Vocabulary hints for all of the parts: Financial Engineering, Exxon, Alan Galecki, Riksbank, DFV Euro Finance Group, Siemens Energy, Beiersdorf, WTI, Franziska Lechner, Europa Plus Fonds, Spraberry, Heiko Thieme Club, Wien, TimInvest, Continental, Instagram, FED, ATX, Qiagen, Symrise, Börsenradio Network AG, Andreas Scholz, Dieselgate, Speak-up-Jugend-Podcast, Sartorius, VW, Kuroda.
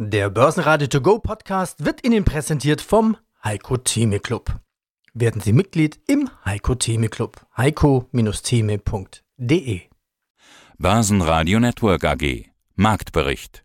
Der Börsenradio To Go Podcast wird Ihnen präsentiert vom Heiko Thieme Club. Werden Sie Mitglied im Heiko Thieme Club. heiko-thieme.de. Börsenradio Network AG. Marktbericht.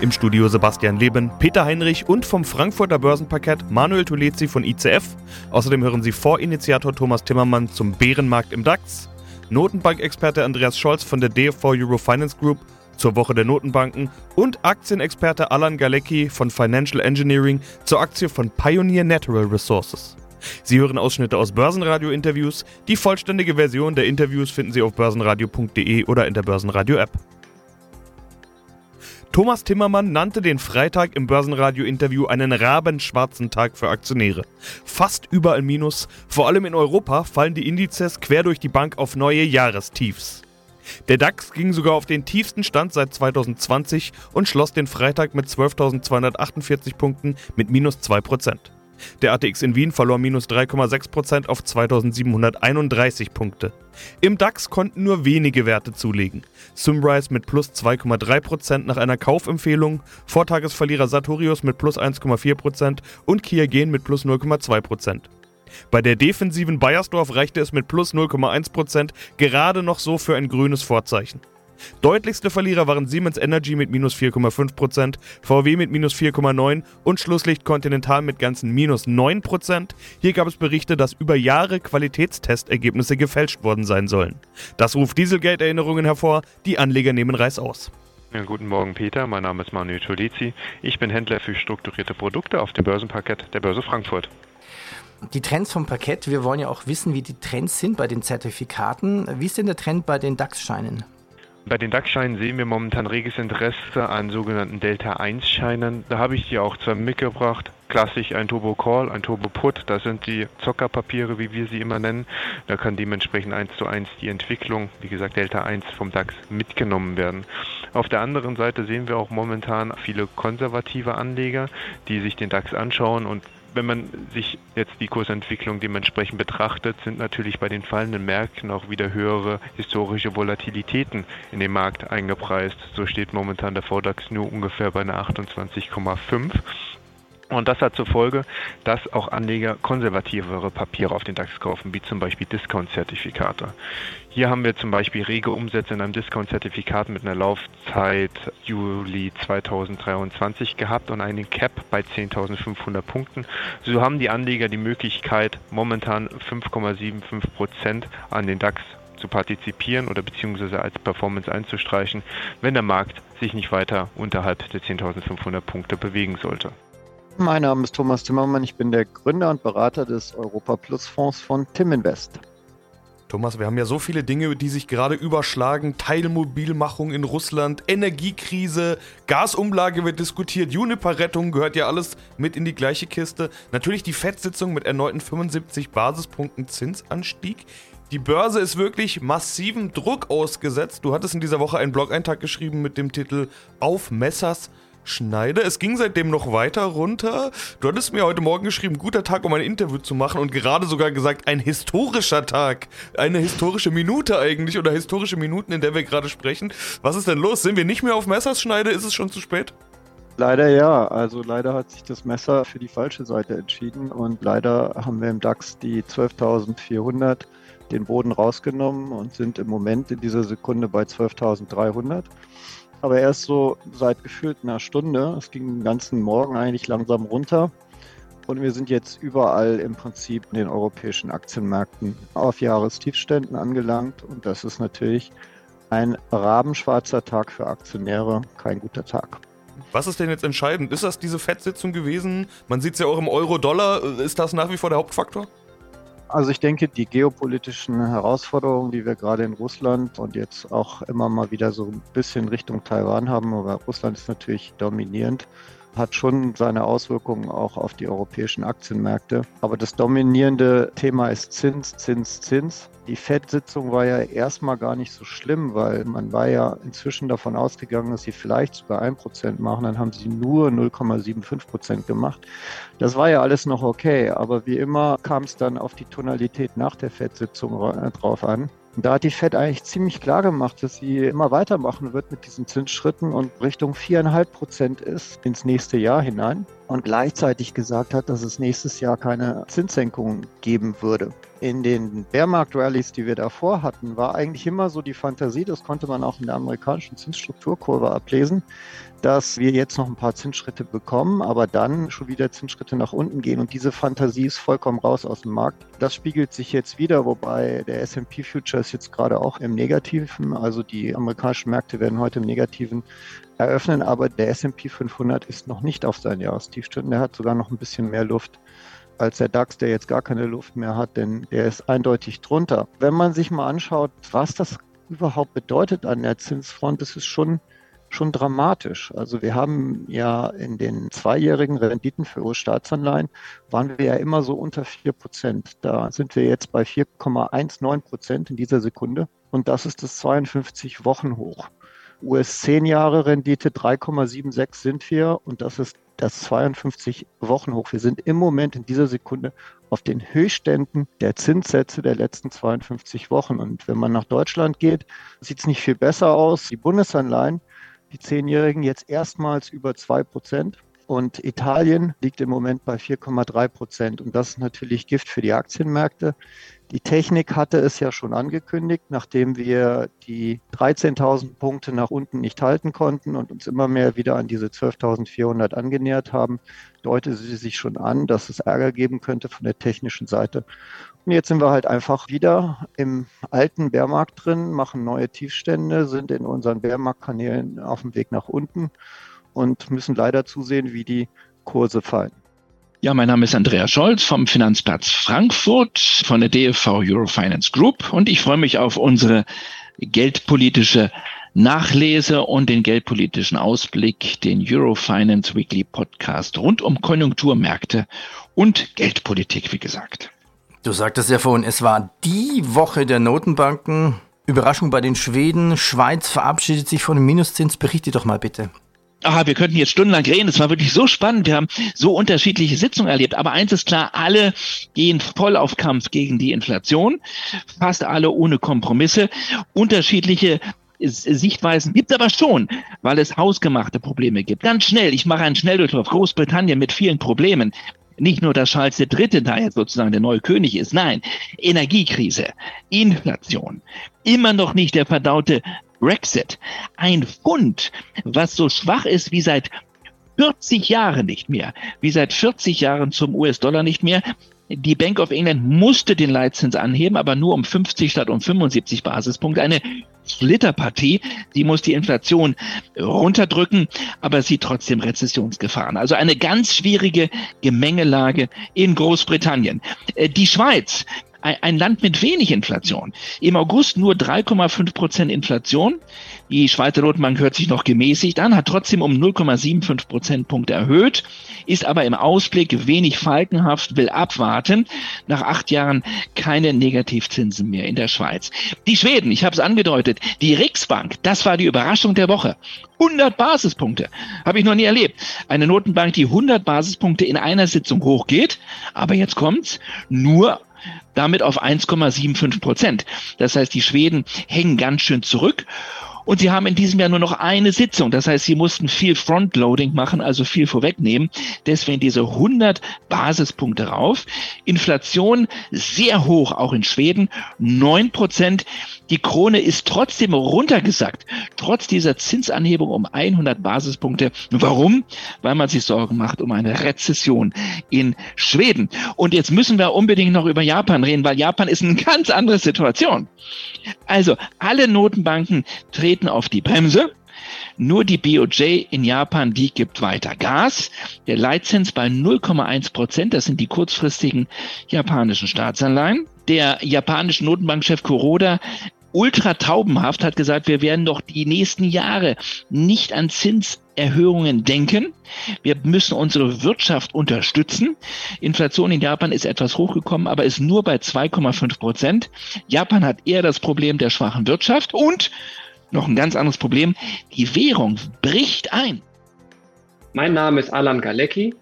Im Studio Sebastian Leben, Peter Heinrich und vom Frankfurter Börsenparkett Manuel Tulezi von ICF. Außerdem hören Sie Vorinitiator Thomas Timmermann zum Bärenmarkt im DAX, Notenbankexperte Andreas Scholz von der DFV Euro Finance Group zur Woche der Notenbanken und Aktienexperte Alan Galecki von Financial Engineering zur Aktie von Pioneer Natural Resources. Sie hören Ausschnitte aus Börsenradio-Interviews. Die vollständige Version der Interviews finden Sie auf börsenradio.de oder in der Börsenradio-App. Thomas Timmermann nannte den Freitag im Börsenradio-Interview einen rabenschwarzen Tag für Aktionäre. Fast überall Minus, vor allem in Europa fallen die Indizes quer durch die Bank auf neue Jahrestiefs. Der DAX ging sogar auf den tiefsten Stand seit 2020 und schloss den Freitag mit 12.248 Punkten mit minus 2%. Der ATX in Wien verlor minus 3,6% auf 2.731 Punkte. Im DAX konnten nur wenige Werte zulegen. Symrise mit plus 2,3% nach einer Kaufempfehlung, Vortagesverlierer Sartorius mit plus 1,4% und Qiagen mit plus 0,2%. Bei der defensiven Beiersdorf reichte es mit plus 0,1% gerade noch so für ein grünes Vorzeichen. Deutlichste Verlierer waren Siemens Energy mit minus 4,5%, VW mit minus 4,9% und Schlusslicht Continental mit ganzen minus 9%. Hier gab es Berichte, dass über Jahre Qualitätstestergebnisse gefälscht worden sein sollen. Das ruft Dieselgate-Erinnerungen hervor, die Anleger nehmen reißaus. Ja, guten Morgen Peter, mein Name ist Manuel Tulezi. Ich bin Händler für strukturierte Produkte auf dem Börsenparkett der Börse Frankfurt. Die Trends vom Parkett, wir wollen ja auch wissen, wie die Trends sind bei den Zertifikaten. Wie ist denn der Trend bei den DAX-Scheinen? Bei den DAX-Scheinen sehen wir momentan reges Interesse an sogenannten Delta-1-Scheinen. Da habe ich die auch zwar mitgebracht. Klassisch ein Turbo-Call, ein Turbo-Put, das sind die Zockerpapiere, wie wir sie immer nennen. Da kann dementsprechend 1:1 die Entwicklung, wie gesagt Delta 1 vom DAX, mitgenommen werden. Auf der anderen Seite sehen wir auch momentan viele konservative Anleger, die sich den DAX anschauen und wenn man sich jetzt die Kursentwicklung dementsprechend betrachtet, sind natürlich bei den fallenden Märkten auch wieder höhere historische Volatilitäten in den Markt eingepreist. So steht momentan der VDAX nur ungefähr bei einer 28,5. Und das hat zur Folge, dass auch Anleger konservativere Papiere auf den DAX kaufen, wie zum Beispiel Discount-Zertifikate. Hier haben wir zum Beispiel rege Umsätze in einem Discount-Zertifikat mit einer Laufzeit Juli 2023 gehabt und einen Cap bei 10.500 Punkten. So haben die Anleger die Möglichkeit, momentan 5,75% an den DAX zu partizipieren oder beziehungsweise als Performance einzustreichen, wenn der Markt sich nicht weiter unterhalb der 10.500 Punkte bewegen sollte. Mein Name ist Thomas Timmermann, ich bin der Gründer und Berater des Europa Plus Fonds von TimInvest. Thomas, wir haben ja so viele Dinge, die sich gerade überschlagen. Teilmobilmachung in Russland, Energiekrise, Gasumlage wird diskutiert, Juniper-Rettung gehört ja alles mit in die gleiche Kiste. Natürlich die FED-Sitzung mit erneuten 75 Basispunkten Zinsanstieg. Die Börse ist wirklich massivem Druck ausgesetzt. Du hattest in dieser Woche einen Blog-Eintrag geschrieben mit dem Titel Auf Messers Schneider. Es ging seitdem noch weiter runter. Du hattest mir heute Morgen geschrieben, guter Tag, um ein Interview zu machen und gerade sogar gesagt, ein historischer Tag, eine historische Minute eigentlich oder historische Minuten, in der wir gerade sprechen. Was ist denn los? Sind wir nicht mehr auf Messers Schneider? Ist es schon zu spät? Leider ja. Also leider hat sich das Messer für die falsche Seite entschieden und leider haben wir im DAX die 12.400 den Boden rausgenommen und sind im Moment in dieser Sekunde bei 12.300. Aber erst so seit gefühlt einer Stunde, es ging den ganzen Morgen eigentlich langsam runter und wir sind jetzt überall im Prinzip in den europäischen Aktienmärkten auf Jahrestiefständen angelangt und das ist natürlich ein rabenschwarzer Tag für Aktionäre, kein guter Tag. Was ist denn jetzt entscheidend? Ist das diese FED-Sitzung gewesen? Man sieht es ja auch im Euro-Dollar, ist das nach wie vor der Hauptfaktor? Also ich denke, die geopolitischen Herausforderungen, die wir gerade in Russland und jetzt auch immer mal wieder so ein bisschen Richtung Taiwan haben, aber Russland ist natürlich dominierend, hat schon seine Auswirkungen auch auf die europäischen Aktienmärkte. Aber das dominierende Thema ist Zins, Zins, Zins. Die FED-Sitzung war ja erstmal gar nicht so schlimm, weil man war ja inzwischen davon ausgegangen, dass sie vielleicht sogar 1% machen, dann haben sie nur 0,75% gemacht. Das war ja alles noch okay, aber wie immer kam es dann auf die Tonalität nach der FED-Sitzung drauf an. Da hat die Fed eigentlich ziemlich klar gemacht, dass sie immer weitermachen wird mit diesen Zinsschritten und Richtung 4,5% ist ins nächste Jahr hinein und gleichzeitig gesagt hat, dass es nächstes Jahr keine Zinssenkungen geben würde. In den Bärmarkt-Rallies, die wir davor hatten, war eigentlich immer so die Fantasie, das konnte man auch in der amerikanischen Zinsstrukturkurve ablesen, dass wir jetzt noch ein paar Zinsschritte bekommen, aber dann schon wieder Zinsschritte nach unten gehen. Und diese Fantasie ist vollkommen raus aus dem Markt. Das spiegelt sich jetzt wieder, wobei der S&P Future ist jetzt gerade auch im Negativen. Also die amerikanischen Märkte werden heute im Negativen eröffnen, aber der S&P 500 ist noch nicht auf seinen Jahrestiefständen. Der hat sogar noch ein bisschen mehr Luft als der DAX, der jetzt gar keine Luft mehr hat, denn der ist eindeutig drunter. Wenn man sich mal anschaut, was das überhaupt bedeutet an der Zinsfront, das ist schon dramatisch. Also wir haben ja in den zweijährigen Renditen für US-Staatsanleihen waren wir ja immer so unter 4%. Da sind wir jetzt bei 4,19% in dieser Sekunde und das ist das 52-Wochen-Hoch. US-10-Jahre-Rendite 3,76 sind wir und das ist das 52-Wochen-Hoch. Wir sind im Moment in dieser Sekunde auf den Höchstständen der Zinssätze der letzten 52 Wochen. Und wenn man nach Deutschland geht, sieht es nicht viel besser aus. Die Bundesanleihen, die 10-Jährigen, jetzt erstmals über 2%. Und Italien liegt im Moment bei 4,3%. Und das ist natürlich Gift für die Aktienmärkte. Die Technik hatte es ja schon angekündigt, nachdem wir die 13.000 Punkte nach unten nicht halten konnten und uns immer mehr wieder an diese 12.400 angenähert haben, deutete sie sich schon an, dass es Ärger geben könnte von der technischen Seite. Und jetzt sind wir halt einfach wieder im alten Bärmarkt drin, machen neue Tiefstände, sind in unseren Bärmarktkanälen auf dem Weg nach unten und müssen leider zusehen, wie die Kurse fallen. Ja, mein Name ist Andreas Scholz vom Finanzplatz Frankfurt von der DFV Euro Finance Group und ich freue mich auf unsere geldpolitische Nachlese und den geldpolitischen Ausblick, den Euro Finance Weekly Podcast rund um Konjunkturmärkte und Geldpolitik, wie gesagt. Du sagtest ja vorhin, es war die Woche der Notenbanken. Überraschung bei den Schweden. Schweiz verabschiedet sich von dem Minuszins. Berichte doch mal bitte. Wir könnten jetzt stundenlang reden, es war wirklich so spannend, wir haben so unterschiedliche Sitzungen erlebt, aber eins ist klar, alle gehen voll auf Kampf gegen die Inflation, fast alle ohne Kompromisse, unterschiedliche Sichtweisen gibt es aber schon, weil es hausgemachte Probleme gibt. Ganz schnell, ich mache einen Schnelldurchlauf, Großbritannien mit vielen Problemen. Nicht nur, dass Charles III. Da jetzt sozusagen der neue König ist, nein, Energiekrise, Inflation, immer noch nicht der verdaute Brexit, ein Pfund, was so schwach ist wie seit 40 Jahren nicht mehr, wie seit 40 Jahren zum US-Dollar nicht mehr. Die Bank of England musste den Leitzins anheben, aber nur um 50 statt um 75 Basispunkte. Eine Schlitterpartie, die muss die Inflation runterdrücken, aber sieht trotzdem Rezessionsgefahren. Also eine ganz schwierige Gemengelage in Großbritannien. Die Schweiz, ein Land mit wenig Inflation. Im August nur 3,5% Inflation. Die Schweizer Notenbank hört sich noch gemäßigt an, hat trotzdem um 0,75 Prozentpunkte erhöht, ist aber im Ausblick wenig falkenhaft, will abwarten. Nach 8 Jahren keine Negativzinsen mehr in der Schweiz. Die Schweden, ich habe es angedeutet, die Riksbank, das war die Überraschung der Woche. 100 Basispunkte, habe ich noch nie erlebt. Eine Notenbank, die 100 Basispunkte in einer Sitzung hochgeht, aber jetzt kommt's, nur damit auf 1,75%. Das heißt, die Schweden hängen ganz schön zurück und sie haben in diesem Jahr nur noch eine Sitzung. Das heißt, sie mussten viel Frontloading machen, also viel vorwegnehmen. Deswegen diese 100 Basispunkte rauf. Inflation sehr hoch, auch in Schweden, 9%. Die Krone ist trotzdem runtergesackt, trotz dieser Zinsanhebung um 100 Basispunkte. Warum? Weil man sich Sorgen macht um eine Rezession in Schweden. Und jetzt müssen wir unbedingt noch über Japan reden, weil Japan ist eine ganz andere Situation. Also alle Notenbanken treten auf die Bremse. Nur die BOJ in Japan, die gibt weiter Gas. Der Leitzins bei 0,1%, das sind die kurzfristigen japanischen Staatsanleihen. Der japanische Notenbankchef Kuroda ultra taubenhaft hat gesagt, wir werden doch die nächsten Jahre nicht an Zinserhöhungen denken. Wir müssen unsere Wirtschaft unterstützen. Inflation in Japan ist etwas hochgekommen, aber ist nur bei 2,5%. Japan hat eher das Problem der schwachen Wirtschaft und noch ein ganz anderes Problem. Die Währung bricht ein. Mein Name ist Alan Galecki.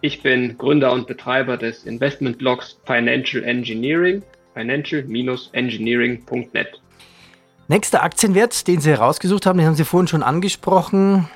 Ich bin Gründer und Betreiber des Investmentblogs Financial Engineering financial-engineering.net. Nächster Aktienwert, den Sie herausgesucht haben, den haben Sie vorhin schon angesprochen.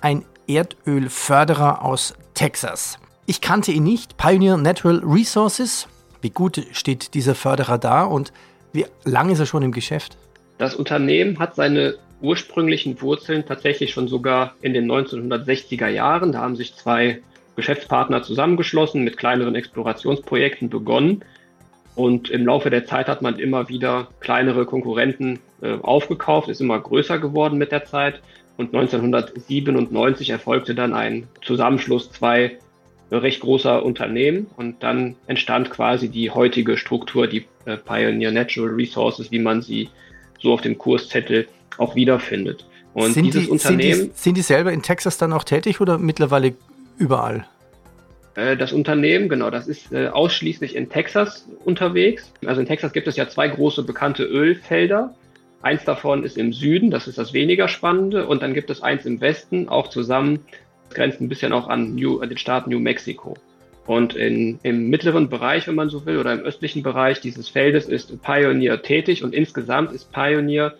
Ein Erdölförderer aus Texas. Ich kannte ihn nicht. Pioneer Natural Resources. Wie gut steht dieser Förderer da und wie lange ist er schon im Geschäft? Das Unternehmen hat seine ursprünglichen Wurzeln tatsächlich schon sogar in den 1960er Jahren. Da haben sich zwei Geschäftspartner zusammengeschlossen, mit kleineren Explorationsprojekten begonnen. Und im Laufe der Zeit hat man immer wieder kleinere Konkurrenten aufgekauft, ist immer größer geworden mit der Zeit. Und 1997 erfolgte dann ein Zusammenschluss zwei recht großer Unternehmen. Und dann entstand quasi die heutige Struktur, die Pioneer Natural Resources, wie man sie so auf dem Kurszettel auch wiederfindet. Und sind die selber in Texas dann auch tätig oder mittlerweile überall? Das Unternehmen, genau, das ist ausschließlich in Texas unterwegs. Also in Texas gibt es ja zwei große bekannte Ölfelder. Eins davon ist im Süden, das ist das weniger Spannende. Und dann gibt es eins im Westen, auch zusammen. Das grenzt ein bisschen auch an den Staat New Mexico. Und im mittleren Bereich, wenn man so will, oder im östlichen Bereich dieses Feldes ist Pioneer tätig. Und insgesamt ist Pioneer,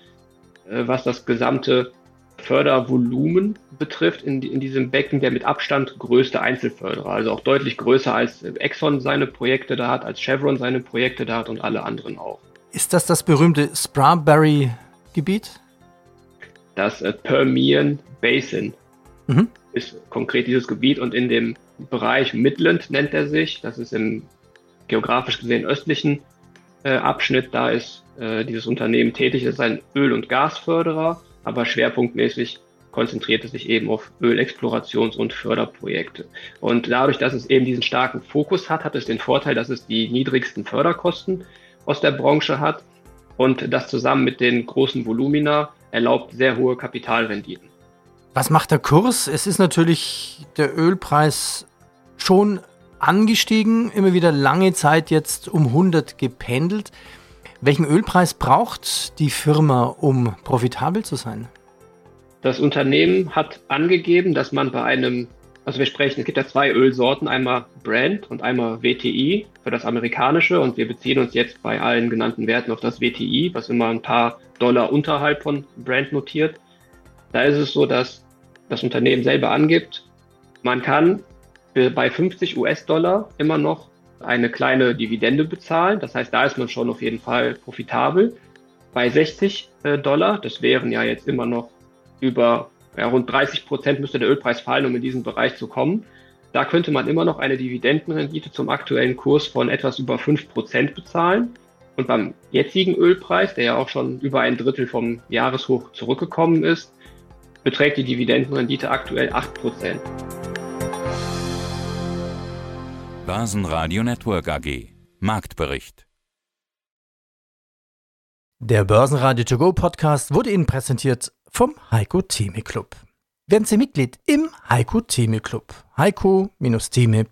was das gesamte Fördervolumen betrifft, in diesem Becken der mit Abstand größte Einzelförderer, also auch deutlich größer als Exxon seine Projekte da hat, als Chevron seine Projekte da hat und alle anderen auch. Ist das berühmte Spraberry-Gebiet? Das Permian Basin ist konkret dieses Gebiet und in dem Bereich Midland nennt er sich, das ist im geografisch gesehen östlichen Abschnitt, da ist dieses Unternehmen tätig, das ist ein Öl- und Gasförderer, aber schwerpunktmäßig konzentriert es sich eben auf Ölexplorations- und Förderprojekte. Und dadurch, dass es eben diesen starken Fokus hat, hat es den Vorteil, dass es die niedrigsten Förderkosten aus der Branche hat. Und das zusammen mit den großen Volumina erlaubt sehr hohe Kapitalrenditen. Was macht der Kurs? Es ist natürlich der Ölpreis schon angestiegen, immer wieder lange Zeit jetzt um 100 gependelt. Welchen Ölpreis braucht die Firma, um profitabel zu sein? Das Unternehmen hat angegeben, dass man bei einem, also wir sprechen, es gibt ja zwei Ölsorten, einmal Brent und einmal WTI für das amerikanische und wir beziehen uns jetzt bei allen genannten Werten auf das WTI, was immer ein paar Dollar unterhalb von Brent notiert. Da ist es so, dass das Unternehmen selber angibt, man kann bei 50 US-Dollar immer noch eine kleine Dividende bezahlen. Das heißt, da ist man schon auf jeden Fall profitabel. Bei 60 Dollar, das wären ja jetzt immer noch über rund 30% müsste der Ölpreis fallen, um in diesen Bereich zu kommen. Da könnte man immer noch eine Dividendenrendite zum aktuellen Kurs von etwas über 5% bezahlen. Und beim jetzigen Ölpreis, der ja auch schon über ein Drittel vom Jahreshoch zurückgekommen ist, beträgt die Dividendenrendite aktuell 8%. Börsenradio Network AG. Marktbericht. Der Börsenradio To Go Podcast wurde Ihnen präsentiert vom Heiko Thieme Club. Werden Sie Mitglied im Heiko Thieme Club. heiko-thieme.de